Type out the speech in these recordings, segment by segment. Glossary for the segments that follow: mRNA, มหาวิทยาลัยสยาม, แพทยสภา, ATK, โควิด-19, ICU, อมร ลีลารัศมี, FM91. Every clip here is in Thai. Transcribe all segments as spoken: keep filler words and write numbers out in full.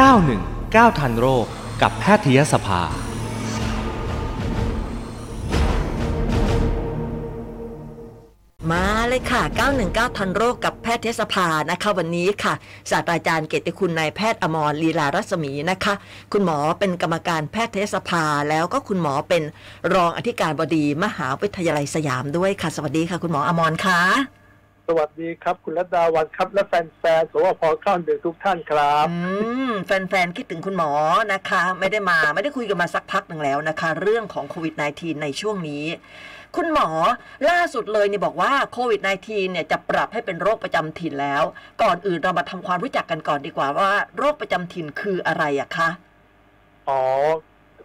เก้าหนึ่งเก้าทันโรคกับแพทยสภามาเลยค่ะเก้าหนึ่งเก้าทันโรคกับแพทยสภานะคะวันนี้ค่ะศาสตราจารย์เกียรติคุณนายแพทย์อมรลีลารัศมีนะคะคุณหมอเป็นกรรมการแพทยสภาแล้วก็คุณหมอเป็นรองอธิการบดีมหาวิทยาลัยสยามด้วยค่ะสวัสดีค่ะคุณหมออมรค่ะสวัสดีครับคุณรัตดาวันครับและแฟนๆสวพเก้าสิบเอ็ดทุกท่านครับอืมแฟนๆคิดถึงคุณหมอนะคะไม่ได้มาไม่ได้คุยกันมาสักพักนึงแล้วนะคะเรื่องของโควิด สิบเก้า ในช่วงนี้คุณหมอล่าสุดเลยเนี่ยบอกว่าโควิด สิบเก้า เนี่ยจะปรับให้เป็นโรคประจำถิ่นแล้วก่อนอื่นเรามาทำความรู้จักกันก่อนดีกว่าว่าโรคประจำถิ่นคืออะไรอะคะอ๋อ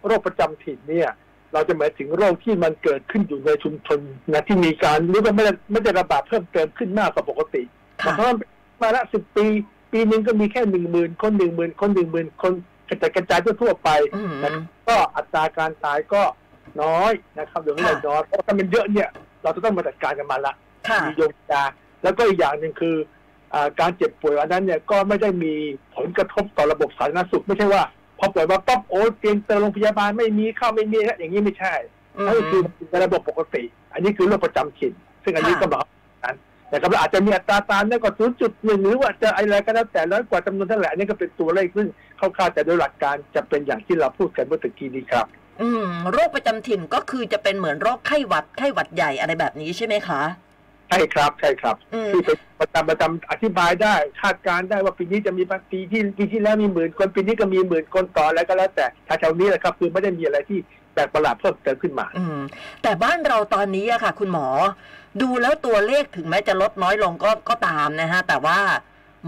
โรคประจำถิ่นเนี่ยเราจะหมายถึงโรคที่มันเกิดขึ้นอยู่ในชุมชนนะที่มีการหรือว่าไม่ได้ไม่ได้ระบาดเพิ่มเติมขึ้นมากกว่าปกติเพราะว่ามาละสิบปีปีนึงก็มีแค่หนึ่งหมื่นคนหนึ่งหมื่นคนหนึ่งหมื่นคนกระจายกระจายทั่วไปนะก็อัตราการตายก็น้อยนะครับเดี๋ยวนี้เราน้อยเพราะถ้ามันเยอะเนี่ยเราจะต้องมาจัดการกับมันละมียงยาแล้วก็อีกอย่างหนึ่งคือการเจ็บป่วยอันนั้นเนี่ยก็ไม่ได้มีผลกระทบต่อระบบสาธารณสุขไม่ใช่ว่าพอป่วยมาป๊อปโอ๊ตเตียงเติมโรงพยาบาลไม่มีเข้าไม่มีแล้วอย่างนี้ไม่ใช่นั่นคือเป็นระบบปกติอันนี้คือโรคประจำถิ่นซึ่งอันนี้ก็บอกนั้นแต่ก็อาจจะมีอัตราตายเนี่ยก็ศูนย์จุดหนึ่งหรือว่าจะอะไรก็แล้วแต่น้อยกว่าจำนวนเท่าไหร่อันนี้ก็เป็นตัวเลขซึ่งคร่าวๆแต่โดยหลักการจะเป็นอย่างที่เราพูดกันเมื่อตะกี้นี้ครับอืมโรคประจำถิ่นก็คือจะเป็นเหมือนโรคไข้หวัดไข้หวัดใหญ่อะไรแบบนี้ใช่ไหมคะใช่ครับใช่ครับที่เป็นประจำประจำอธิบายได้คาดการได้ว่าปีนี้จะมีปีที่ปีที่แล้วมีหมื่นคนปีนี้ก็มีหมื่นคนต่ออะไรก็แล้วแต่ถ้าแถวนี้แหละครับคือไม่ได้มีอะไรที่แปลกประหลาดเพิ่มเติมขึ้นมาอืมแต่บ้านเราตอนนี้อะค่ะคุณหมอดูแล้วตัวเลขถึงแม้จะลดน้อยลงก็ก็ตามนะฮะแต่ว่า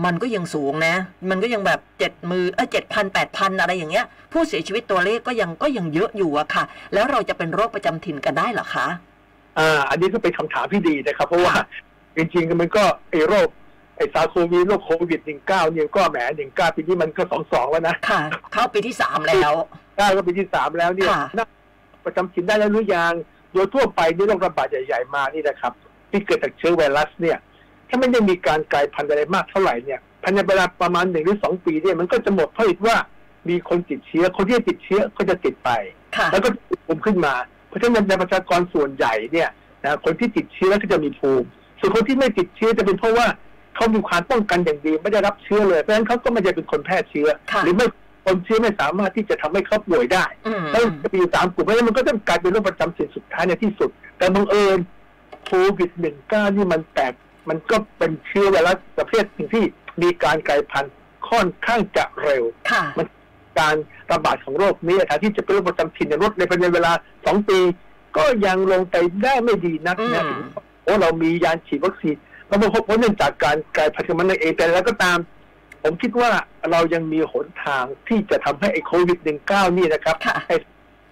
มันก็ยังสูงนะมันก็ยังแบบเจ็ดหมื่นเออเจ็ดพันแปดพันอะไรอย่างเงี้ยผู้เสียชีวิตตัวเลขก็ยังก็ยังเยอะอยู่อะค่ะแล้วเราจะเป็นโรคประจำถิ่นกันได้หรอคะอ่าอันนี้ก็เป็นคำถามที่ดีนะครับเพราะว่าจริงๆมันก็ไอ้โรคไอ้ซาโควีโรคโควิดสิบเก้าเนี่ยก็แหมสิบเก้าปีนี้มันก็สองสองแล้วนะค่ะเข้าปีที่สามแล้วได้ก็ปีที่สามแล้วเนี่ยประจำถิ่นได้แล้วหรือยังโดยทั่วไปนี่โรคระบาดใหญ่ๆมานี่นะครับที่เกิดจากเชื้อไวรัสเนี่ยถ้าไม่ได้มีการกลายพันธุ์อะไรมากเท่าไหร่เนี่ยภายในเวลาประมาณหนึ่งหรือสองปีเนี่ยมันก็จะหมดเพราะว่ามีคนติดเชื้อคนที่ติดเชื้อก็จะติดไปแล้วก็ติดภูมิขึ้นมาเพราะฉะนั้นในประชากรส่วนใหญ่เนี่ยนะคนที่ติดเชื้อก็จะมีภูมิส่วนคนที่ไม่ติดเชื้อจะเป็นเพราะว่าเขามีความป้องกันอย่างดีไม่ได้รับเชื้อเลยเพราะฉะนั้นเขาก็ไม่จะเป็นคนแพร่เชื้อหรือไม่คนเชื้อไม่สามารถที่จะทำให้เขาป่วยได้แล้วจะมีสามกลุ่มเพราะฉะนั้นมันก็จะกลายเป็นโรคประจำถิ่นสุดท้ายในที่สุดแต่บังเอิญโควิดสิบเก้านี่มันแตกมันก็เป็นเชื้อไวรัสประเภทหนึ่งที่มีการกลายพันธุ์ค่อนข้างจะเร็วมันการระบาดของโรคนี้อาจที่จะเป็นโรคประจำถิ่นในรถในภายในเวลาสองปีก็ยังลงไปได้ไม่ดีนักนะเพราะเรามียาฉีดวัคซีนแล้วพบว่าเนื่องจากการกลายพันธุ์มันเองแต่แล้วก็ตามผมคิดว่าเรายังมีหนทางที่จะทำให้ไอ้โควิดสิบเก้านี่นะครับไอ้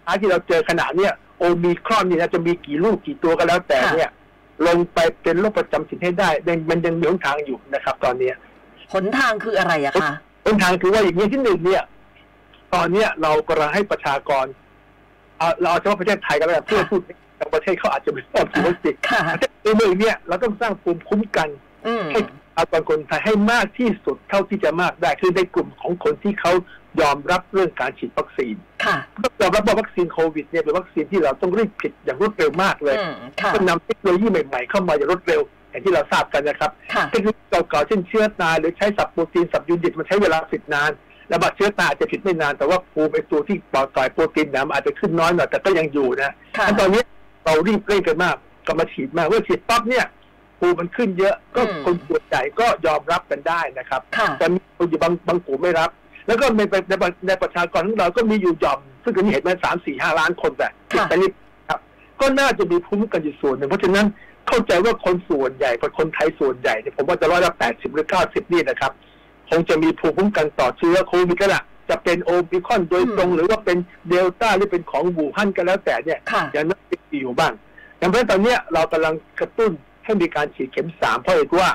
อาที่เราเจอขณะเนี้ยโอมิครอนนี่นะจะมีกี่ลูกกี่ตัวก็แล้วแต่เนี่ยลงไปเป็นโรคประจำถิ่นให้ได้มันยังมีหนทางอยู่นะครับตอนนี้หนทางคืออะไรอะคะหนทางคือว่าอย่างนี้ที่หนึ่งเนี่ยตอนนี้เรากำลังให้ประชากรเราเฉพาะประเทศไทยก็แล้วเพื่อพูดแต่ประเทศเขาอาจจะไม่ชอบฉีดวัคซีนตัวหนึ่งเนี่ยเราต้องสร้างภูมิคุ้มกันให้ประชาชนไทยให้มากที่สุดเท่าที่จะมากได้คือในกลุ่มของคนที่เขายอมรับเรื่องการฉีดวัคซีนต้องยอมรับว่าวัคซีนโควิดเนี่ยเป็นวัคซีนที่เราต้องรีบผลิตอย่างรวดเร็วมากเลยต้องนำเทคโนโลยีใหม่ๆเข้ามาอย่างรวดเร็วอย่างที่เราทราบกันนะครับเทคโนโลยีเก่าๆเช่นเชื้อตายหรือใช้สับโปรตีนสับยูนิตมันใช้เวลาผลิตนานระบาดเชื้อตายจะผิดไม่นานแต่ว่าภูมิไอตัวที่ปลอดสายโปรตีนน้ำอาจจะขึ้นน้อยหน่อยแต่ก็ยังอยู่นะขั้นตอนนี้เรารีบเร่งกันมากก็มาฉีดมากเมื่อฉีดปั๊บเนี่ยภูมิมันขึ้นเยอะก็คนส่วนใหญ่ก็ยอมรับกันได้นะครับแต่มีคนอยู่บางบางกลุ่มไม่รับแล้วก็ในในในประชากรของเราก็มีอยู่หย่อมซึ่งก็มีเห็นมาสามสี่ห้าล้านคนแต่ติดไปนิดครับก็น่าจะมีภูมิกันอยู่ส่วนหนึ่งเพราะฉะนั้นเข้าใจว่าคนส่วนใหญ่คนไทยส่วนใหญ่ผมว่าจะร้อยละแปดสิบหรือเก้าสิบนี่นะครับคงจะมีภูมิคุ้มกันต่อเชื้อโควิดก็แหละจะเป็นโอมิครอนโดยตรงหรือว่าเป็นเดลต้าหรือเป็นของบูฮั่นก็แล้วแต่เนี่ยอย่างนั้นติดอยู่บ้างดังนั้นตอนนี้เรากำลังกระตุ้นให้มีการฉีดเข็มสามเพราะเอกว่า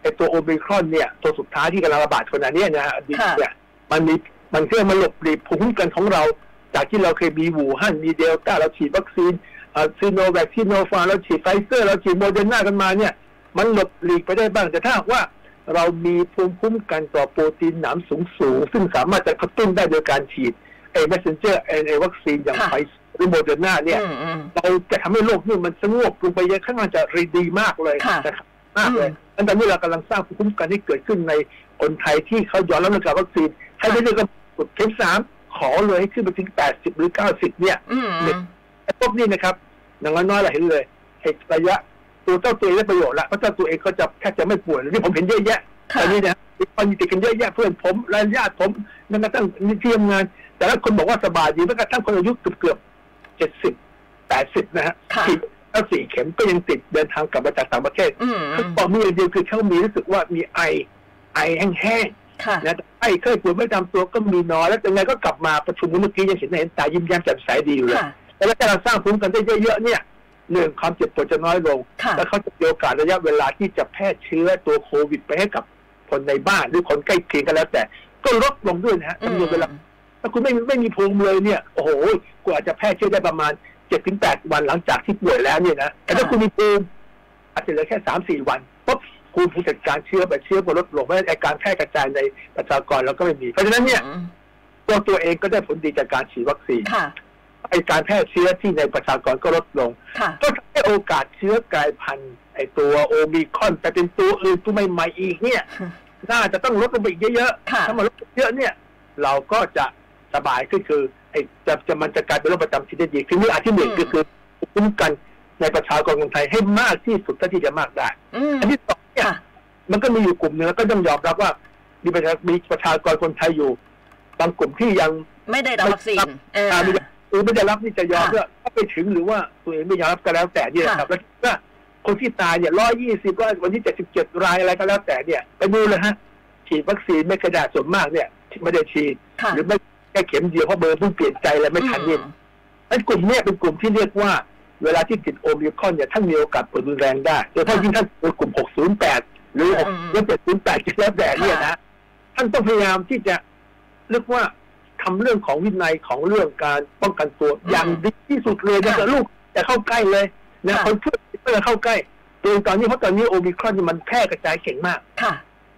ไอตัวโอมิครอนเนี่ยตัวสุดท้ายที่กำลังระบาดขณะนี้นะฮะเนี่ยมันมีมันเพื่อมาหลบหลีกภูมิคุ้มกันของเราจากที่เราเคยมีบูฮั่นมีเดลต้าเราฉีดวัคซีนซีโนแวคซีโนฟาเราฉีดไฟเซอร์เราฉีดโมเดอร์นากันมาเนี่ยมันหลบหลีกไปได้บ้างแต่ถ้าว่า เรามีภูมิคุ้มกันต่อโปรตีนหนามสูงสูงซึ่งสามารถจะกระตุ้นได้โดยการฉีดไอ้ messenger ไอ้วัคซีนอย่างไฟเซอร์หรือโมเดอร์นาเนี่ยเราจะทำให้โลกนี้มันสงบลงไปเยอะข้างมันจะรีดีมากเลยนะครับมากเลยอันนี้เรากำลังสร้างภูมิคุ้มกันที่เกิดขึ้นในคนไทยที่เขาย้อนรับการวัคซีนให้ได้ด้วยกันกดเข็มสามขอเลยให้ขึ้นไปถึงแปดสิบหรือเก้าสิบเนี่ยไอ้พวกนี้นะครับอย่างน้อยๆเราเห็นเลยไอ้ระยะตัวเจ้าตัวเองได้ประโยชน์ละเพราะเจ้าตัวเองก็จะแทบจะไม่ป่วยที่ผมเห็นเยอะแยะตอนนี้นะคนติดกันเยอะแยะเพื่อนผมและญาติผมนั่นก็ตั้งเตรียมงานแต่ละคนบอกว่าสบายดีแล้วก็ตั้งคนอายุเกือบเจ็ดสิบแปดสิบนะฮะติดแล้วสี่เข็มก็ยังติดเดินทางกลับมาจากต่างประเทศเขาบอกมีเดียวคือเขามีรู้สึกว่ามีไอไอแห้งๆนะไอเคยป่วยไม่จำตัวก็มีน้อยแล้วยังไงก็กลับมาประชุมเมื่อกี้ยังเห็นในตายิ้มแย้มแจ่มใสดีอยู่เลยแล้วถ้าเราสร้างภูมิคุ้มกันได้เยอะๆเนี่ยหนึ่งความเจ็บปวดจะน้อยลงและเขาจะมีโอกาสระยะเวลาที่จะแพร่เชื้อตัวโควิดไปให้กับคนในบ้านหรือคนใกล้เคียงกันแล้วแต่ก็ลดลงด้วยนะฮะจำนวนเวลาถ้าคุณไม่ไม่มีภูมิเลยเนี่ยโอ้โหกว่าจะแพร่เชื้อได้ประมาณเจ็ดถึงแปดวันหลังจากที่ป่วยแล้วเนี่ยนะแต่ถ้าคุณมีภูมิอาจจะเหลือแค่สามสี่วันปุ๊บคุณผู้จัดการเชื้อไปเชื้อก็ลดลงเพราะอาการแพร่กระจายในประชากรเราก็ไม่มีเพราะฉะนั้นเนี่ยตัวตัวเองก็ได้ผลดีจากการฉีดวัคซีนไอการแพร่เชื้อที่ในประชากรก็ลดลงก็ทำให้โอกาสเชื้อกลายพันธุ์ไอตัวโอมิครอนไปเป็นตัวอื่นตัวใหม่ๆอีกเนี่ยน่าจะต้องลดลงไปอีกเยอะๆถ้ามันลดเยอะเนี่ยเราก็จะสบายขึ้นคือไอจะจะมันจะกลายเป็นโรคประจำถิ่นได้ดีคือนี่อันที่หนึ่งก็คือคุ้มกันในประชากรคนไทยให้มากที่สุดเท่าที่จะมากได้อันที่สองเนี่ยมันก็มีอยู่กลุ่มหนึ่งแล้วก็ต้องยอมรับว่ามีประชามีประชากรคนไทยอยู่บางกลุ่มที่ยังไม่ได้รับวัคซีนเออไม่ได้รับนี่จะยอมเพื่อถ้าไปถึงหรือว่าตัวเองไม่ยอมรับก็แล้วแต่เนี่ยครับแล้วว่าคนที่ตายเนี่ยร้อยยี่สิบว่าวันที่เจ็ดสิบเจ็ดรายอะไรก็แล้วแต่เนี่ยไปดูเลยฮะฉีดวัคซีนไม่กระดาษส่วนมากเนี่ยไม่ได้ฉีดหรือไม่แค่เข็มเดียวเพราะเบอร์เพิ่งเปลี่ยนใจอะไรไม่ทันเนี่ยนั่นกลุ่มเนี่ยเป็นกลุ่มที่เรียกว่าเวลาที่ติดโอมิครอนเนี่ยท่านมีโอกาสป่วยรุนแรงได้โดยเฉพาะยิ่งท่านเป็นกลุ่มหกศูนย์แปดหรือหกเจ็ดศูนย์แปดก็แล้วแต่เนี่ยนะท่านต้องพยายามที่จะเรียกว่าทำเรื่องของวินัยของเรื่องการป้องกันตัวอย่างดีที่สุดเลยนะลูกแต่เข้าใกล้เลยนะคนเพื่อนไม่จะเข้าใกล้ตัวตอนนี้เพราะตอนนี้โอมิครอนมันแพร่กระจายเก่งมากค่ะ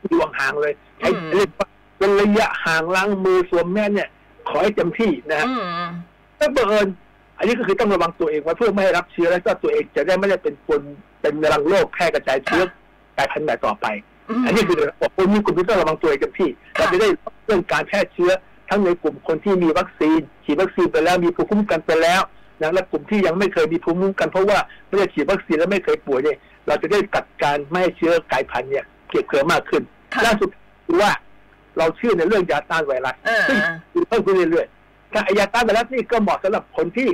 อยู่ห่างๆเลยใช้เป็นระยะห่างล้างมือสวมแมสเนี่ยขอให้เต็มที่นะฮะถ้าเบิร์นอันนี้ก็คือต้องระวังตัวเองไว้เพื่อไม่ให้รับเชื้อและก็ตัวเองจะได้ไม่ได้เป็นคนเป็นรังโรคแพร่กระจายเชื้อกลายพันธุ์ใหม่ต่อไปอันนี้คือบอกคนนี้กลุ่มนี้ต้องระวังตัวเองเต็มที่เราจะได้เรื่องการแพร่เชื้อทั้งในกลุ่มคนที่มีวัคซีนฉีดวัคซีนไปแล้วมีภูมิคุ้มกันไปแล้วนะและกลุ่มที่ยังไม่เคยมีภูมิคุ้มกันเพราะว่าไม่ได้ฉีดวัคซีนและไม่เคยป่วยเนี่ยเราจะได้จัดการไม่ให้เชื้อกลายพันธุ์เนี่ยเก็บเกลือมากขึ้นล่าสุดคือว่าเราเชื่อในเรื่องยาต้านไวรัสซึ่งเพิ่มขึ้นเรื่อยๆถ้ายาต้านไวรัสนี่ก็เหมาะสำหรับคนที่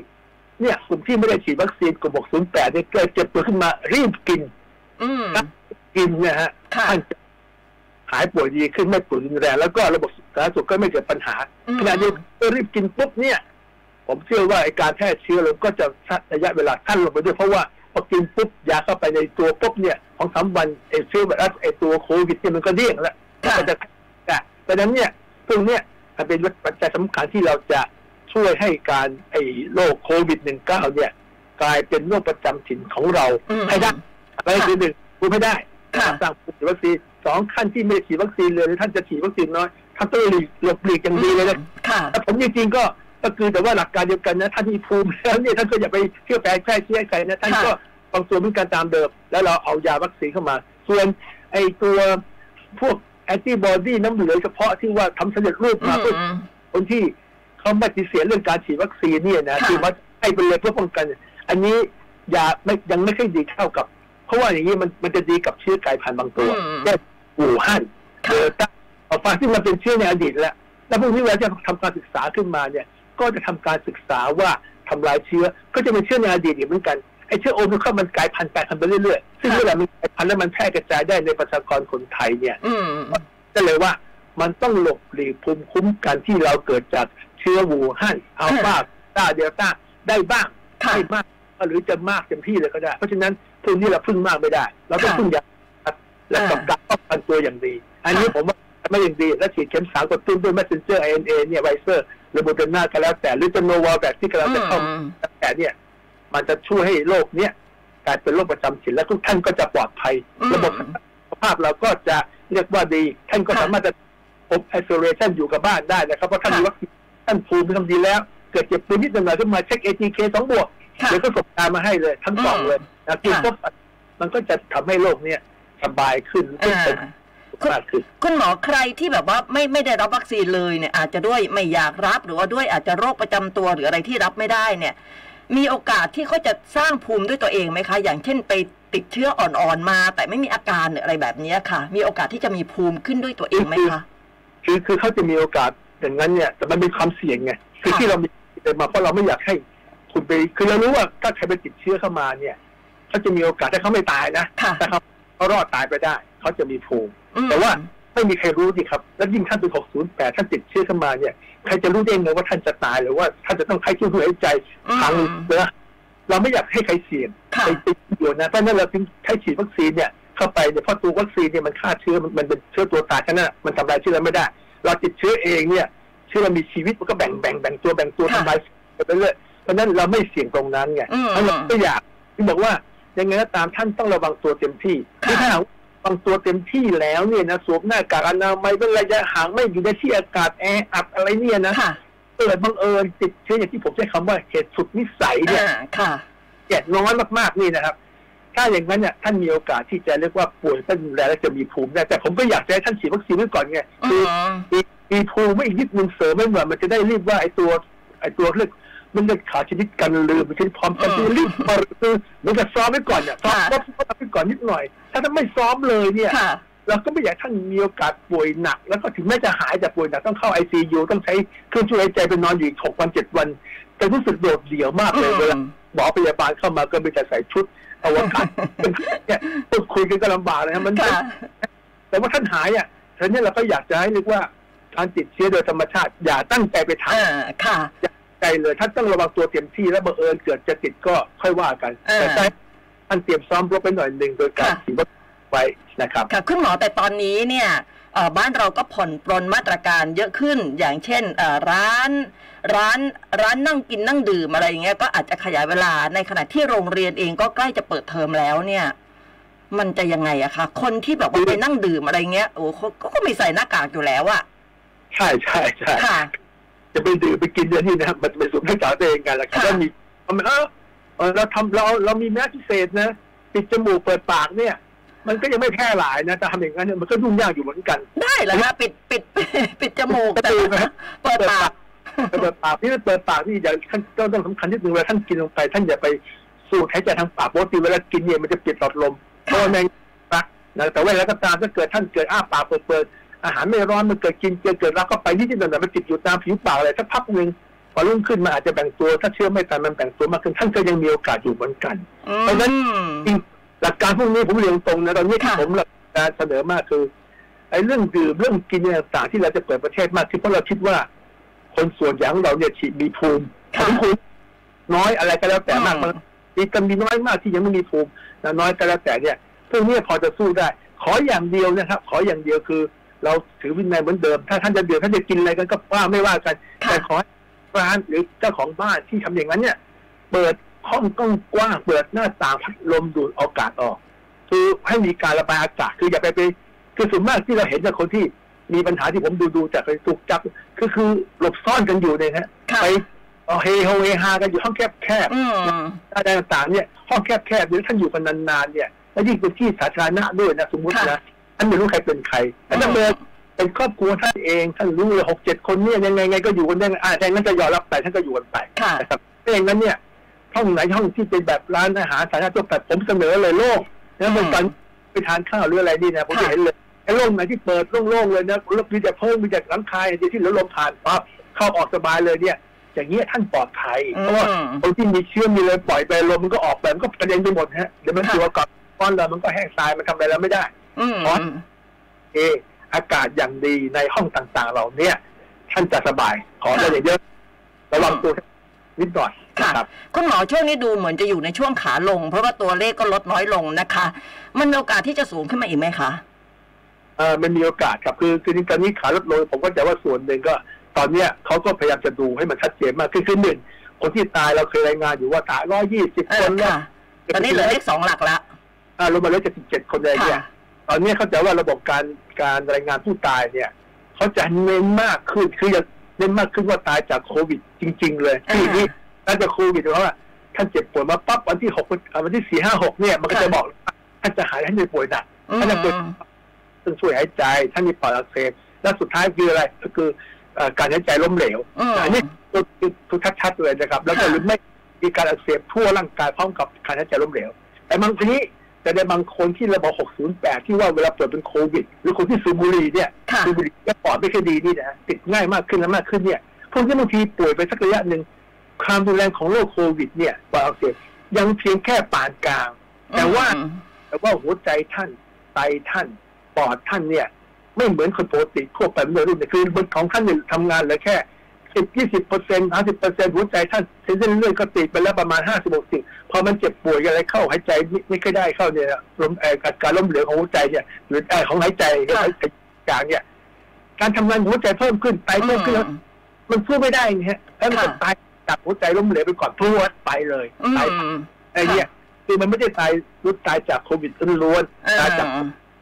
เนี่ยกลุ่มที่ไม่ได้ฉีดวัคซีนกลุ่มหกศูนย์แปดเนี่ยเกิดเจ็บตัวขึ้นมารีบกินกินนะฮะหายป่วยดีขึ้นไม่ป่วยรุนแรงแล้วก็ระบบสาธารณสุขก็ไม่เกิดปัญหาขณะเดียวกันรีบกินปุ๊บเนี่ยผมเชื่อว่าการแพร่เชื้อเราก็จะระยะเวลาสั้นลงไปด้วยเพราะว่าพอกินปุ๊บยาเข้าไปในตัวปุ๊บเนี่ยของสามวันไอ้เชื้อไวรัสไอ้ตัวโควิดเนี่ยมันก็เดี่ยงแล้วก็จะแต่ดังนั้นเนี่ยตรงเนี้ยมันเป็นปัจจัยสำคัญที่เราจะช่วยให้การไอ้โรคโควิดหนึ่งเก้าเนี่ยกลายเป็นโรคประจำถิ่นของเราให้ได้อะไรคือหนึ่งรู้ไม่ได้สร้างภูมิวัคซีนสองขั้นที่ไม่ฉีดวัคซีนเลยท่านจะฉีดวัคซีนน้อยท่านต้องหลบหลีกอย่างดีเลยนะแต่ผมจริงๆก็ก็คือแต่ว่าหลักการเดียวกันนะท่านมีภูมิแล้วเนี่ยท่านก็อย่าไปเชื่อแปลแค่เชื่อใครนะท่านก็บางส่วนเป็นการตามเดิมแล้วเราเอายาวัคซีนเข้ามาส่วนไอตัวพวกแอนติบอดีน้ำเหลืองเฉพาะที่ว่าทำสำเร็จรูปมาก็คนที่เขาปฏิเสธเรื่องการฉีดวัคซีนเนี่ยนะคือว่าให้เป็นเลยเพื่อป้องกันอันนี้ยาไม่ยังไม่ค่อยดีเท่ากับเพราะว่าอย่างนี้มันมันจะดีกับเชื้อกลายพันธุ์บางตัวเช่นอู่ฮั่นเดลต้าอัลฟาที่มันเป็นเชื้อในอดีตแล้วแล้วพวกนี้เวลาจะทำการศึกษาขึ้นมาเนี่ยก็จะทำการศึกษาว่าทำลายเชื้อก็จะเป็นเชื้อในอดีตเหมือนกันไอ้เชื้อโอมิครอนมันกลายพันธุ์กลายพันธุ์ไปเรื่อยๆซึ่งเมื่อไหร่มันกลายพันธุ์แล้วมันแพร่กระจายได้ในประชากรคนไทยเนี่ยก็เลยว่ามันต้องหลบหลีกภูมิคุ้มกันที่เราเกิดจากเชื้ออู่ฮั่นอัลฟาต้าเดลต้าได้บ้างไม่มากหรือจะมากเต็มที่เลยก็ได้เพราะฉะนั้นพึ่งนี่เราพึ่งมากไม่ได้เราต้องพึ่งยาและกำกับป้องกันตัวอย่างดีอันนี้ผมว่าไม่อย่างดีและฉีดเข็มสามกดตุ้นด้วย messenger อาร์ เอ็น เอ เนี่ยไวเซอร์หรือโมเดอร์นาก็แล้วแต่หรือจะโนวาแวคที่กำลังจะเข้าแต่เนี่ยมันจะช่วยให้โรคเนี้ยกลายเป็นโรคประจำถิ่นและทุกท่านก็จะปลอดภัยระบบสุขภาพเราก็จะ เรียกว่าดีท่านก็สามารถจะอบไอโซเลชันอยู่กับบ้านได้นะครับว่าท่านมีวัคซีนท่านภูมิทำดีแล้วเกิดเจ็บปืนนิดหน่อยขึ้นมาเช็ค เอ ที เค สองบวกเดี๋ยวก็ส่งยามาให้เลยทั้งสองเลยนะกินปุ๊บมันก็จะทำให้โรคเนี่ยสบายขึ้นเป็นมากขึ้นคุณหมอใครที่แบบว่าไม่ไม่ได้รับวัคซีนเลยเนี่ยอาจจะด้วยไม่อยากรับหรือว่าด้วยอาจจะโรคประจำตัวหรืออะไรที่รับไม่ได้เนี่ยมีโอกาสที่เขาจะสร้างภูมิด้วยตัวเองไหมคะอย่างเช่นไปติดเชื้ออ่อนๆมาแต่ไม่มีอาการหรืออะไรแบบนี้ค่ะมีโอกาสที่จะมีภูมิขึ้นด้วยตัวเองไหมคะคือคือเขาจะมีโอกาสอย่างนั้นเนี่ยแต่มันเป็นความเสี่ยงไงคือที่เรามีมาเพราะเราไม่อยากให้คุณไปคือเรารู้ว่าถ้าใครไปติดเชื้อเข้ามาเนี่ยเขาจะมีโอกาสถ้าเขาไม่ตายนะแต่เขาเขารอดตายไปได้เขาจะมีภูมิแต่ว่าไม่มีใครรู้ดิครับแล้วยิ่งท่านเป็นหกศูนย์แปดท่านติดเชื้อเข้ามาเนี่ยใครจะรู้ได้ไงว่าท่านจะตายหรือว่าท่านจะต้องใช้ช่วยหายใจทางเนื้อเราไม่อยากให้ใครเสี่ยงไปติดเดียวนะเพราะนั้นเราจึงใช้ฉีดวัคซีนเนี่ยเข้าไปเนี่ยเพราะตัววัคซีนเนี่ยมันฆ่าเชื้อมันเป็นเชื้อตัวตายแค่นั้นมันทำลายเชื้อไม่ได้เราติดเชื้อเองเนี่ยเชื้อเรามีชีวิตมันก็แบ่งแบ่งแบ่งตัวแบ่งตัวทำลายไปเรื่อยเพราะนั้นเราไม่เสี่ยงตรงนั้นไงเราไม่อยากที่บอกว่ายังไงก็ตามท่านต้องระวังตัวเต็มที่ที่ถ้าบางตัวเต็มที่แล้วเนี่ยนะสวมหน้ากากอนามัยเป็นระยะห่างไม่อยู่ในที่อากาศแออัดอะไรเนี่ยนะเกิดบังเอิญติดเชื้ออย่างที่ผมใช้คำว่าเหตุสุดวิสัยเนี่ยแย่น้อยมากๆนี่นะครับถ้าอย่างนั้นเนี่ยท่านมีโอกาสที่จะเรียกว่าป่วยท่านดูแลและจะมีภูมิได้แต่ผมก็อยากให้ท่านฉีดวัคซีนไว้ก่อนไงคือมีภูมิไม่อีกนิดนึงเสริมไม่เหมือนมันจะได้รีบว่าไอ้ตัวไอ้ตัวเรื่องมันจะขาดชนิดกันลืมชนิดพร้อมกันที่รีบมาคือมันจะซ้อมไว้ก่อนเนี่ยซ้อมไว้ก่อนนิดหน่อยถ้าท่านไม่ซ้อมเลยเนี่ยเราก็ไม่อยากท่านมีโอกาสป่วยหนักแล้วก็ถึงแม้จะหายจากป่วยหนักต้องเข้า ไอ ซี ยู ต้องใช้เครื่องช่วยหายใจเป็นนอนอยู่หกวันเจ็ดวันแต่รู้สึกโดดเดี่ยวมากเลยเวลาหมอพยาบาลเข้ามาก็มีแต่ใส่ชุดอวกาศเนี่ยพูดคุยกันก็ลำบากเลยนะมันแต่ว่าท่านหายอ่ะฉะนั้นเราก็อยากจะให้เรียกว่าการติดเชื้อโดยธรรมชาติอย่าตั้งใจไปทำค่ะใจเลยท่านต้องระวังตัวเต็มที่และบังเอิญเกิดจะติดก็ค่อยว่ากันแต่ใช่ท่านเตรียมซ้อมรบไปหน่อยหนึ่งโดยการฉีดวัคซีนไว้นะครับค่ะคุณหมอแต่ตอนนี้เนี่ยบ้านเราก็ผ่อนปรนมาตรการเยอะขึ้นอย่างเช่นร้านร้านร้านนั่งกินนั่งดื่มอะไรอย่างเงี้ยก็อาจจะขยายเวลาในขณะที่โรงเรียนเองก็ใกล้จะเปิดเทอมแล้วเนี่ยมันจะยังไงอะคะคนที่แบบว่าไปนั่งดื่มอะไรเงี้ยโอ้ก็ไม่ใส่หน้ากากอยู่แล้วอะใช่ใช่ใช่ค่ะจะไปดื่มไปกินอย่างนี้นะมันไปสวมหน้ากากตัวเองกันแล้วก็มีมันเออเราทำเราเรามีแมสพิเศษนะปิดจมูกเปิดปากเนี่ยมันก็ยังไม่แพร่หลายนะแต่ทำอย่างนั้นมันก็ยุ่งยากอยู่เหมือนกันได้แล้วนะปิดปิดปิดจมูกแต่เปิดปากเปิดปากที่เปิดปากที่อย่างท่านต้องสำคัญที่หนึ่งเวลาท่านกินลงไปท่านอย่าไปสูดหายใจทางปากปกติเวลากินเนี่ยมันจะปิดหลอดลมเพราะแมงรักนะแต่เวลาก็ตามถ้าเกิดท่านเกิดอ้าปากเปิดเปิดอาหารไม่ร้อนมันเกิดกินเกิดเกิดรับเข้าไปนิดหน่อยมันติดอยู่ตามผิวปากอะไรสักพักหนึ่งพอรุ่งขึ้นมาอาจจะแบ่งตัวถ้าเชื้อไม่ทันมันแบ่งตัวมากขึ้นท่านก็ยังมีโอกาสอยู่เหมือนกันเพราะฉะนั้นหลักการพวกนี้ผมเรียนตรงนะตอนนี้ที่ผมหลักการเสนอมากคือไอ้เรื่องดื่มเรื่องกินต่างๆที่เราจะเปิดประเทศมากขึ้นเพราะเราคิดว่าคนส่วนใหญ่ของเราเนี่ยฉีดมีภูมิภูมิน้อยอะไรก็แล้วแต่มากมันมีกันมีน้อยมากที่ยังไม่มีภูมิน้อยก็แล้วแต่เนี่ยพวกนี้พอจะสู้ได้ขออย่างเดียวนะครับขออย่างเดียวคือเราถือวินัยเหมือนเดิมถ้าท่านจะเดือดท่านจะกินอะไรกันก็ว่าไม่ว่ากันแต่ขอร้านหรือเจ้าของบ้านที่ทำอย่างนั้นเนี่ยเปิดห้องกว้างเปิดหน้าต่างพัดลมดูดอากาศออกคือให้มีการระบายอากาศคืออย่าไปไปคือส่วนมากที่เราเห็นจากคนที่มีปัญหาที่ผมดูดูจากการถูกจับก็คือหลบซ่อนกันอยู่เนี่ยฮะไปเฮโฮเฮฮากันอยู่ห้องแคบแคบอะไรต่างๆเนี่ยห้องแคบแคบหรือท่านอยู่กันนานๆเนี่ยแล้วยิ่งเป็นที่สาธารณะด้วยนะสมมตินะท่านไม่รู้ใครเป็นใครแต่ถ้าเมื่อเป็นครอบครัวท่านเองท่านรู้เลยหกเจ็ดคนเนี่ยยังไงไงก็อยู่กันได้อ่าแต่งั้นจะยอมรับไปท่านก็อยู่กันไปนะครับแต่อย่างนั้นเนี่ยห้องไหนห้องที่เป็นแบบร้านอาหารสาธารณะตัวแบบผมเสนอเลยโล่งนะเป็นการไปทานข้าวหรืออะไรนี่นะผมเห็นเลยไอ้โล่งไหนที่เปิดโล่งๆเลยนะรถมีแต่เพิ่มมีแต่หลังคาอะไรที่ลมผ่านปั๊บเข้าออกสบายเลยเนี่ยอย่างเงี้ยท่านปลอดภัยเพราะว่าคนที่มีเชื้อมีเลยปล่อยไปลมมันก็ออกไปมันก็กระเด็นไปหมดฮะเดี๋ยวมันตัวกับก้อนเรามันก็แห้งทรายมันทำอะไรแล้วไม่ได้เพราะเออากาศอย่างดีในห้องต่างๆเราเนี่ยท่านจะสบายขอได้อย่างเยอะระวังตัวนิดหน่อยค่ะคุณหมอช่วงนี้ดูเหมือนจะอยู่ในช่วงขาลงเพราะว่าตัวเลขก็ลดน้อยลงนะคะมันมีโอกาสที่จะสูงขึ้นมาอีกไหมคะเออมันมีโอกาสครับคือคือตอนนี้ขาลดลงผมก็จะว่าส่วนหนึ่งก็ตอนเนี้ยเขาก็พยายามจะดูให้มันชัดเจนมากขึ้นขึ้นหนึ่งคนที่ตายเราเคยรายงานอยู่ว่าตายร้อยยี่สิบคนแล้วตอนนี้เหลือเลขสองหลักละอ่าลงมาเหลือเจ็ดสิบเจ็ดคนเลยเนี่ยตอนนี้เข้าใจว่าระบบการ การรายงานผู้ตายเนี่ยเขาจะเน้นมากขึ้นคือจะเน้นมากขึ้นว่าตายจากโควิดจริงๆเลยที่นี่น่าจะโควิดเพราะว่าท่านเจ็บป่วยมาปั๊บวันที่หกวันที่สี่ห้าหกเนี่ยมันก็จะบอกท่านจะหายท่านจะป่วยหนักท่านจะป่วยท่านช่วยหายใจท่านมีปอดอักเสบและสุดท้ายคืออะไรก็คือการหายใจล้มเหลวอันนี้ตัวชัดๆเลยนะครับแล้วก็หรือไม่มีการอักเสบทั่วร่างกายพร้อมกับการหายใจล้มเหลวแต่บางทีแต่ในบางคนที่ระบบหกศูนย์แปดที่ว่าเวลาตรวจเป็นโควิดหรือคนที่สูบบุหรี่เนี่ยสูบบุหรี่ก็ปอดไม่ค่อยดีนี่นะติดง่ายมากขึ้นและมากขึ้นเนี่ยพวกที่บางทีป่วยไปสักระยะหนึ่งความรุนแรงของโรคโควิดเนี่ยปอดอักเสบยังเพียงแค่ปานกลางแต่ว่าแต่ว่าหัวใจท่านไตท่านปอดท่านเนี่ยไม่เหมือนคนปกติทั่วไปในรุ่นเนี่ยคือบนของท่านเนี่ยทำงานเหลือแค่สิบยี่สิบเปอร์เซ็นต์ห้าสิบเปอร์เซ็นต์หัวใจท่านเส้นเลือดก็ติดไปแล้วประมาณห้าสิบหกสิบพอมันเจ็บป่วยอะไรเข้าหายใจไม่ค่อยได้เข้าเนี่ยลมอาการล้มเหลวของหัวใจเนี่ยหรือของหายใจกลางเนี่ยการทำงานหัวใจเพิ่มขึ้นไตเพิ่มขึ้นมันสู้ไม่ได้ไงฮะแล้วมันตายจากหัวใจล้มเหลวไปก่อนพรวดไปเลยตายไอ้เนี่ยคือมันไม่ได้ตายรุดตายจากโควิดล้วนตายจาก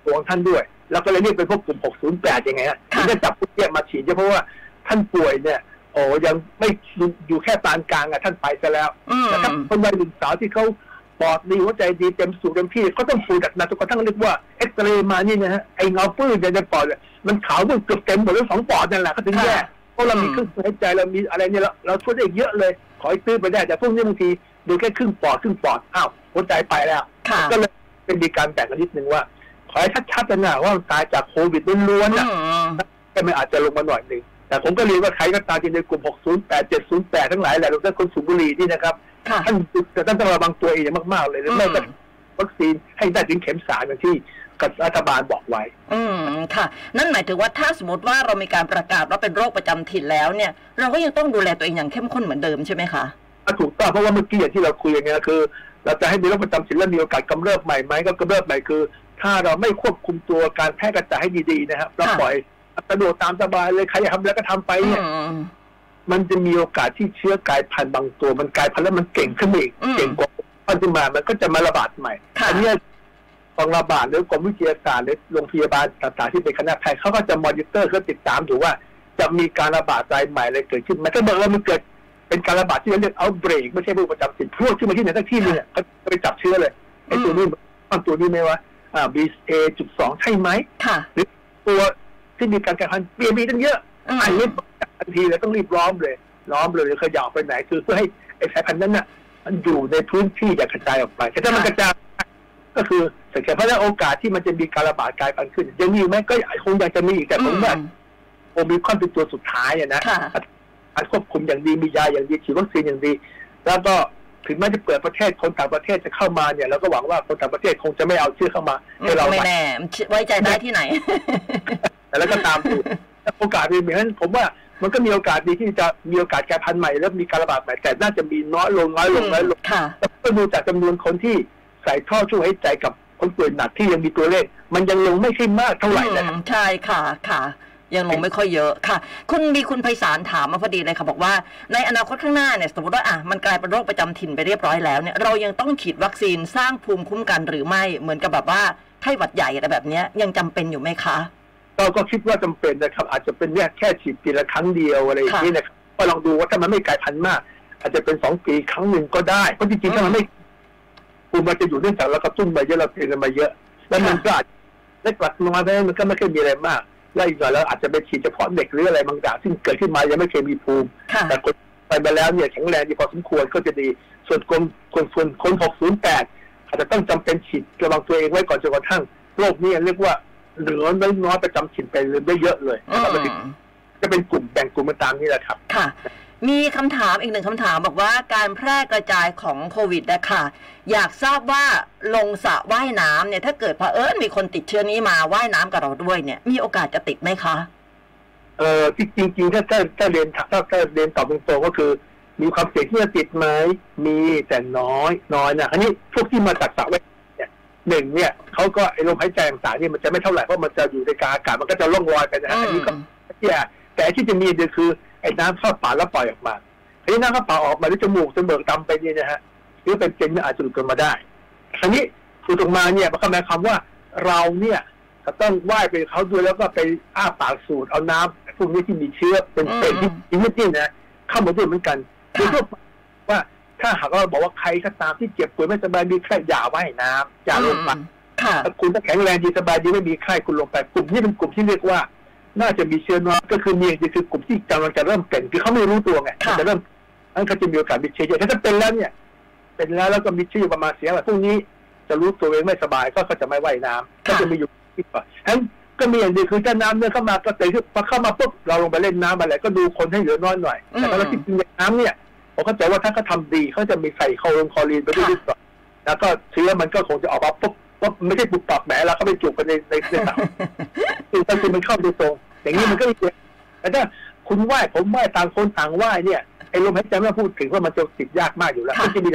ตัวท่านด้วยแล้วก็เลยเรียกเป็นพวกกลุ่มหกศูนย์แปดยังไงฮะถึงจะจับพวกเนี่ยมาฉีดเพราะว่าท่านป่วยเนี่ยโอ้ยังไม่อยู่แค่ปานกลางอะท่านไปซะแล้วนะครับคนวัยหนุ่มสาวที่เขาปอดดีหัวใจดีเต็มสูบเต็มที่ก็ต้องสูดหนักจนกระทั่งเรียกว่าเอ็กซเรย์มานี่นะฮะไอเงาปื้นในปอดมันขาวมันเกือบเต็มหมดแล้วสองปอดนั่นแหละก็ถึงแย่เพราะเรามีเครื่องหายใจเรามีอะไรเนี่ยเราช่วยได้เยอะเลยขอให้ตื้อไปได้แต่พวกนี้บางทีดูแค่ครึ่งปอดครึ่งปอดอ้าวหัวใจไปแล้วก็เลยเป็นดีการแบ่งกันนิดนึงว่าขอให้ชัดๆนะว่าตายจากโควิดล้วนๆนะก็ไม่อาจจะลงมาหน่อยหนึ่งแต่ผมก็เรียนว่าใครก็ตามในกลุ่มหกศูนย์แปด เจ็ดศูนย์แปดทั้งหลายแหละรวมทั้งคนสูบบุหรี่นี่นะครับท่านจะต้องระวังตัวเองอย่างมากๆเลยและไม่ก็วัคซีนให้ได้ถึงเข็มสามอย่างที่รัฐบาลบอกไว้อืมค่ะนั่นหมายถึงว่าถ้าสมมติว่าเรามีการประกาศว่าเป็นโรคประจำถิ่นแล้วเนี่ยเราก็ยังต้องดูแลตัวเองอย่างเข้มข้นเหมือนเดิมใช่ไหมคะถูกต้องเพราะว่าเมื่อกี้อย่างที่เราคุยอย่างเงี้ยคือเราจะให้มีโรคประจำถิ่นแล้วมีโอกาสกำเริบใหม่ไหมก็กำเริบใหม่คือถ้าเราไม่ควบคุมตัวการแพร่กระจายให้ดีๆนะครับเราปล่อยสะดวกตามสบายเลยใครอยากทำแล้วก็ทำไปเนี่ยมันจะมีโอกาสที่เชื้อกลายพันธุ์บางตัวมันกลายพันธุ์แล้วมันเก่งขึ้นอีกเก่งกว่าตอนที่มามันก็จะมาระบาดใหม่อันนี้กองระบาดหรือกรมวิทยาศาสตร์หรือโรงพยาบาลต่างๆที่เป็นคณะแพทย์เขาก็จะมอนิเตอร์เขาติดตามดูว่าจะมีการระบาดรายใหม่อะไรเกิดขึ้นมันก็บอกว่ามันเกิดเป็นการระบาดที่เรียกเอาเบรกไม่ใช่โรคประจำถิ่นพวกที่มาที่ไหนสักที่เนี่ยเขาไปจับเชื้อเลยไอ้ตัวนี้มันตัวนี้ไหมวะอ่าบีเอจุดสองใช่ไหมหรือตัวที่มีการกลายพันธุ์เปลี่ยนไปตั้งเยอะอันนี้ทันทีเลยต้องรีบล้อมเลยล้อมเลยเขย่าไปไหนคือเพื่อให้ไอ้สายพันธุ์นั้นน่ะมันอยู่ในพื้นที่อย่ากระจายออกไปแต่ถ้ามันกระจายก็คือสังเกตเพราะว่าโอกาสที่มันจะมีการระบาดกลายพันธุ์ขึ้นยังมีไหมก็คงยังจะมีอีกแต่ผมว่าโอมิครอนเป็นตัวสุดท้ายนะการควบคุมอย่างดีมียาอย่างดีฉีดวัคซีนอย่างดีแล้วก็ถึงแม้จะเปิดประเทศคนต่างประเทศจะเข้ามาเนี่ยเราก็หวังว่าคนต่างประเทศคงจะไม่เอาชื่อเข้ามาให้เราไม่แน่ไว้ใจได้ที่ไหนแต่แล้วก็ตามดูโอกาสมีเหมือนนั้นผมว่ามันก็มีโอกาสดีที่จะมีโอกาสแก้พันธุ์ใหม่แล้วมีการระบาดใหม่แต่น่าจะมีน้อยลงน้อยลงน้อยลงแล้วก็ดูจากจำนวนคนที่ใส่ท่อช่วยหายใจกับคนป่วยหนักที่ยังมีตัวเลขมันยังลงไม่ค่อยมากเท่าไหร่นะใช่ค่ะค่ะยังลงไม่ค่อยเยอะค่ะคุณมีคุณไพศาลถามมาพอดีเลยค่ะบอกว่าในอนาคตข้างหน้าเนี่ยสมมติว่าอ่ะมันกลายเป็นโรคประจำถิ่นไปเรียบร้อยแล้วเนี่ยเรายังต้องฉีดวัคซีนสร้างภูมิคุ้มกันหรือไม่เหมือนกับแบบว่าไข้หวัดใหญ่อะไรแบบนี้ยังจำเป็นอยู่ไหมคะเราก็คิดว่าจำเป็นนะครับอาจจะเป็นแค่ฉีดปีละครั้งเดียวอะไรอย่างนี้นะครับก็ลองดูว่าถ้ามันไม่กลายพันธุ์มากอาจจะเป็นสองปีครั้งหนึ่งก็ได้เพราะจริงๆถ้ามันไม่ภูมิมันจะอยู่เนื่องจากเรากระตุ้นมาเยอะเราเตือนกันมาเยอะแล้วมันก็อาจจะเล็กกว่าน้อยไปมันก็ไม่เคยมีอะไรมากแล้วอีกหน่อยเราอาจจะไปฉีดเฉพาะเด็กหรืออะไรบางอย่างซึ่งเกิดขึ้นมายังไม่เคยมีภูมิแต่คนไปมาแล้วเนี่ยแข็งแรงดีพอสมควรก็จะดีส่วนคนคนส่วนคนหกศูนย์แปดอาจจะต้องจำเป็นฉีดระวังตัวเองไว้ก่อนจนกระทั่งโรคนี้เรียกว่าเหลือน้อยประจำถิ่นไปเลยไม่เยอะเลยจะเป็นกลุ่มแบ่งกลุ่มมาตามนี่แหละครับค่ะมีคำถามอีกหนึ่งคำถามบอกว่าการแพร่กระจายของโควิดนะคะอยากทราบว่าลงสระว่ายน้ำเนี่ยถ้าเกิดเผอิญมีคนติดเชื้อนี้มาว่ายน้ำกับเราด้วยเนี่ยมีโอกาสจะติดไหมคะเออจริงจริงถ้าถ้าถ้าเรียนถ้าถ้าเรียนตอบตรงๆก็คือมีความเสี่ยงที่จะติดไหมมีแต่น้อยน้อยนะอันนี้พวกที่มาจากสระว่ายหนึ่งเนี่ยเขาก็ไอ้ลมหายใจต่างๆนี่มันจะไม่เท่าไหร่เพราะมันจะอยู่ในกาอากาศมันก็จะล่องลอยไปนะฮะอันนี้ก็เนี่ยแต่ที่จะมีเนี่ยคือไอ้น้ำเข้าปากแล้วปล่อยออกมาไอ้น้ำเข้าปากออกมาด้วยจมูกจมูกดำไปนี่นะฮะหรือเป็นเจนอาจจะหลุดออกมาได้คราวนี้หลุดออกมาเนี่ยมันก็หมายความว่าเราเนี่ย ต้องว่ายไปเขาด้วยแล้วก็ไปอ้าปากสูดเอาน้ำพวกนี้ที่มีเชื้อเป็นเป็นอินทินนะเข้ามาด้วยเหมือนกันคือว่าถ้าหากเราบอกว่าใครก็ตามที่เจ็บป่วยไม่สบายมีไข้อย่าว่ายน้ำอย่าลงไปคุณถ้าแข็งแรงดีสบายดีไม่มีไข้คุณลงไปกลุ่มนี้เป็นกลุ่มที่เรียกว่าน่าจะมีเชื้อน้อยก็คือเนี่ยคือกลุ่มที่กำลังจะเริ่มเป็นคือเขาไม่รู้ตัวไงจะเริ่มนั่นเขาจะมีโอกาสมีเชื้อเยอะถ้าเป็นแล้วเนี่ยเป็นแล้วแล้วก็มีเชื้อประมาณเสียแบบพวกนี้จะรู้ตัวเองไม่สบายก็จะไม่ว่ายน้ำก็จะมีอยู่ที่ป่ะทั้งก็มีอย่างเดียวคือถ้าน้ำเนี่ยเข้ามาก็เตะขึ้นพอเข้ามาปุ๊บเราลงไปเล่นน้ำอะไรก็ดูคนให้เหลือน้อยหน่อยแต่เราที่กินน้ำเนี่ยผมเข้าใจว่าถ้าเขาทำดีเขาจะมีใส่คอลงคอลีนไปด้วยก่อนแล้วก็เชื้อมันก็คงจะออกมาปุ๊บปุ๊บไม่ใช่ปุบปับแหมแล้วก็ไปจุกกันในในในเสาคือถ้าคุณมันเข้าไปตรงอย่างนี้มันก็มีเชื้อแต่ถ้าคุณว่ายผมว่ายต่างคนต่างว่ายเนี่ยไอ้ลมหายใจไม่พูดถึงว่ามันจะติดยากมากอยู่แล้วก็จะมี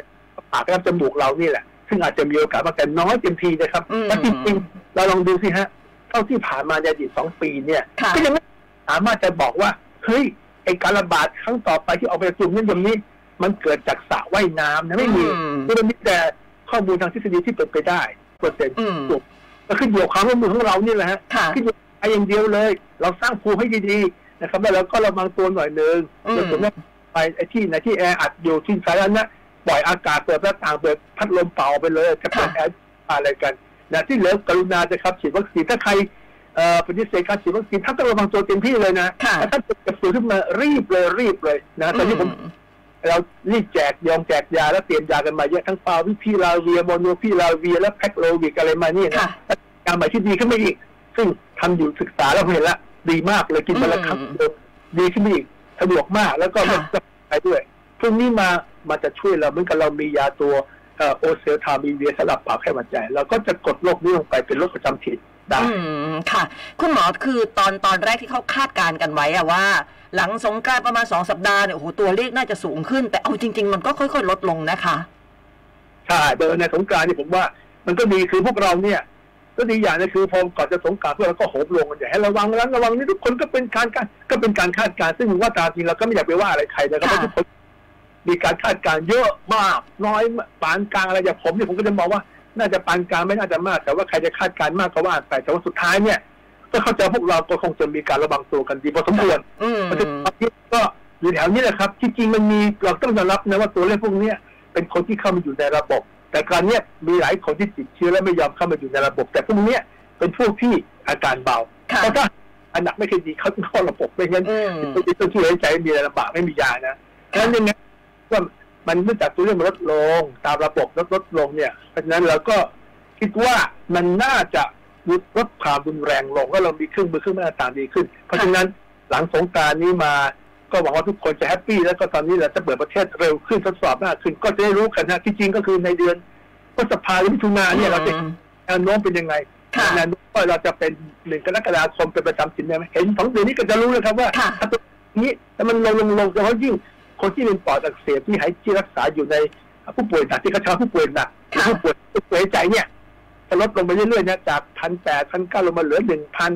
ปากกับจมูกเรานี่แหละซึ่งอาจจะมีโอกาสมาแต่น้อยเต็มทีนะครับแต่จริงๆเราลองดูสิฮะเท่าที่ผ่านมาในอดีตสองปีเนี่ยก็ยังไม่สามารถจะบอกว่าเฮ้ยไอ้การระบาดครั้งต่อไปที่ออกไปกลุ่มนั้นอย่างนี้มันเกิดจากสระว่ายน้ำนะไม่มีนี่มันมีแต่ข้อมูลทางทฤษฎีที่เป็นไปได้เปอร์เซ็นต์สูงก็ขึ้นเกี่ยวกับความร่วมมือของเรานี่แหละฮะขึ้นอยู่ไอ้อย่างเดียวเลยเราสร้างภูมิให้ดีๆนะครับแล้วเราก็ระวังตัวหน่อยหนึ่งโดยเฉพาะไปไอ้ที่ไหนที่แอร์อัดอยู่ที่สาธารณะปล่อยอากาศเปิดหน้าต่างเปิดพัดลมเป่าไปเลยจะเปิดแอร์อะไรกันนะที่เหลือกรุณาจะครับฉีดวัคซีนถ้าใครปฏิเสธการฉีดวัคซีนถ้าต้องระวังตัวเต็มที่เลยนะถ้าเกิดกระสุนขึ้นมารีบเลยรีบเลยนะตอนนี้ผมเรารีบแจกยองแจกยาแล้วเตรียมยากันมาเยอะทั้งฟาวิพิลาเวียโมโนพิลาเวียและแพคโลวิกอะไรมานี่นะการใหม่ที่ดีขึ้นไปอีกซึ่งทำอยู่ศึกษาแล้วเห็นละดีมากเลยกินมาละครั้งเดียวดีขึ้นไปอีกสะดวกมากแล้วก็ไปด้วยพรุ่งนี้มามันจะช่วยเราเหมือนกับเรามียาตัวโอเซลทามีเวียสลับปากแค่หัวใจเราก็จะกดโรคนี้ลงไปเป็นโรคประจำถิ่นได้ค่ะคุณหมอคือตอนตอนแรกที่เขาคาดการณ์กันไว้อะว่าหลังสงกรานต์ประมาณสองสัปดาห์เนี่ยโอ้โหตัวเลขน่าจะสูงขึ้นแต่เอาจริงๆมันก็ค่อยๆลดลงนะคะใช่โดยในสงกรานต์นี่ผมว่ามันก็ดีคือพวกเราเนี่ยก็ดีอย่างนึงคือพอก่อนจะสงกรานต์พวกเราก็โหมลงกันอย่าให้ระวังแล้วระวังนี่ทุกคนก็เป็นการก็เป็นการคาดการณ์ซึ่งว่าตามจริงเราก็ไม่อยากไปว่าอะไรใครนะครับเพราะทุกคนมีการคาดการณ์เยอะมากน้อยปานกลางอะไรอย่างผมเนี่ยผมก็จะบอกว่าน่าจะปานกลางไม่น่าจะมากแต่ว่าใครจะคาดการณ์มากก็ว่าไปแต่ว่าสุดท้ายเนี่ยก็เข้าใจพวกเราก็คงจะมีการระวังตัวกันดีพอสมควรประเทศนี้ก็อยู่แถวนี้แหละครับจริงๆมันมีเราต้องยอมรับนะว่าตัวเลขพวกนี้เป็นคนที่เข้ามาอยู่ในระบบแต่การเนี้ยมีหลายคนที่ติดเชื้อและไม่ยอมเข้ามาอยู่ในระบบแต่พวกนี้เป็นพวกที่อาการเบาเพราะถ้าอันหนักไม่เคยดีเขาต้องเข้าระบบไม่งั้นต้องช่วยใจมีลำบากไม่มียานะเพราะฉะนั้นว่ามันเนื่องจากตัวเลขมันลดลงตามระบบลดลดลงเนี่ยเพราะฉะนั้นเราก็คิดว่ามันน่าจะลดความรุนแรงลงก็เรามีเครื่องมือเครื่องมาตรฐานดีขึ้นเพราะฉะนั้นหลังสงกรานต์นี้มาก็หวังว่าทุกคนจะแฮปปี้แล้วก็ตอนนี้เราจะเปิดประเทศเร็วขึ้นทดสอบมากขึ้นก็จะได้รู้กันนะที่จริงก็คือในเดือนพฤษภาหรือมิถุนาเนี่ยเราจะแนวโน้มเป็นยังไงแนวโน้มว่าเราจะเป็นหนึ่งกรกฎาคมเป็นประจำสินได้ไหมเห็นสองเดือนนี้ก็จะรู้เลยครับว่าถ้าตัวนี้แต่มันลงลงลงแล้วยิ่งคนที่เป็นปอดอักเสบที่หายที่รักษาอยู่ในผู้ป่วยหนักที่เขาใช้ผู้ป่วยหนักผู้ป่วยผู้ป่วยใจเนี่ยจะลดลงไปเรื่อยๆนะจากพันแปดพันเก้าลงมาเหลือหนึ่งพัน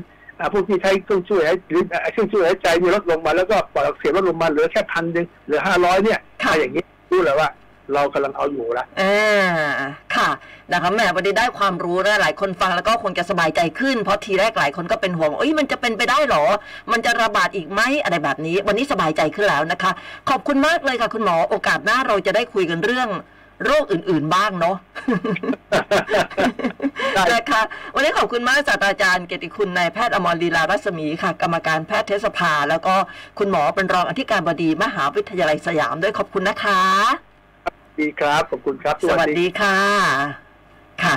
พวกที่ใช้เครื่องช่วยหายเครื่องช่วยหายใจมีลดลงมาแล้วก็ปอดอักเสบลดลงมาเหลือแค่พันหนึ่งเหลือห้าร้อยเนี่ยอะไรอย่างนี้รู้เลยว่าเรากำลังเอาอยู่ละอ่าค่ะนะคะแม่วันนี้ได้ความรู้และหลายคนฟังแล้วก็คงจะสบายใจขึ้นเพราะทีแรกหลายคนก็เป็นห่วงเอ้ยมันจะเป็นไปได้หรอมันจะระบาดอีกไหมอะไรแบบนี้วันนี้สบายใจขึ้นแล้วนะคะขอบคุณมากเลยค่ะคุณหมอโอกาสหน้าเราจะได้คุยกันเรื่องโรคอื่นๆบ้างเนาะนะคะวันนี้ขอบคุณมากศาสตราจารย์เกียรติคุณนายแพทย์อมรลีลารัศมีค่ะกรรมการแพทยสภาแล้วก็คุณหมอเป็นรองอธิการบดีมหาวิทยาลัยสยามด้วยขอบคุณนะคะดีครับขอบคุณครับสวัสดีค่ะค่ะ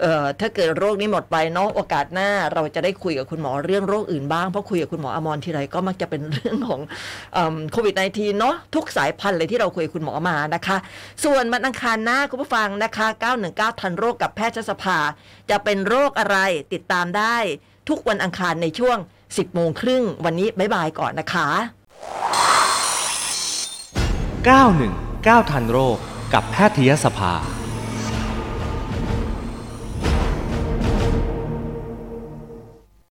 เอ่อถ้าเกิดโรคนี้หมดไปเนาะโอกาสหน้าเราจะได้คุยกับคุณหมอเรื่องโรคอื่นบ้างเพราะคุยกับคุณหมออมรทีไรก็มักจะเป็นเรื่องของโควิด สิบเก้า เนาะทุกสายพันธุ์เลยที่เราคุยกับคุณหมอมานะคะส่วนวันอังคารหน้าคุณผู้ฟังนะคะเก้าหนึ่งเก้าทันโรคกับแพทยสภาจะเป็นโรคอะไรติดตามได้ทุกวันอังคารในช่วง สิบโมงครึ่งวันนี้บ๊ายบายก่อนนะคะเก้าหนึ่งเก้าทันโรคกับแพทยสภา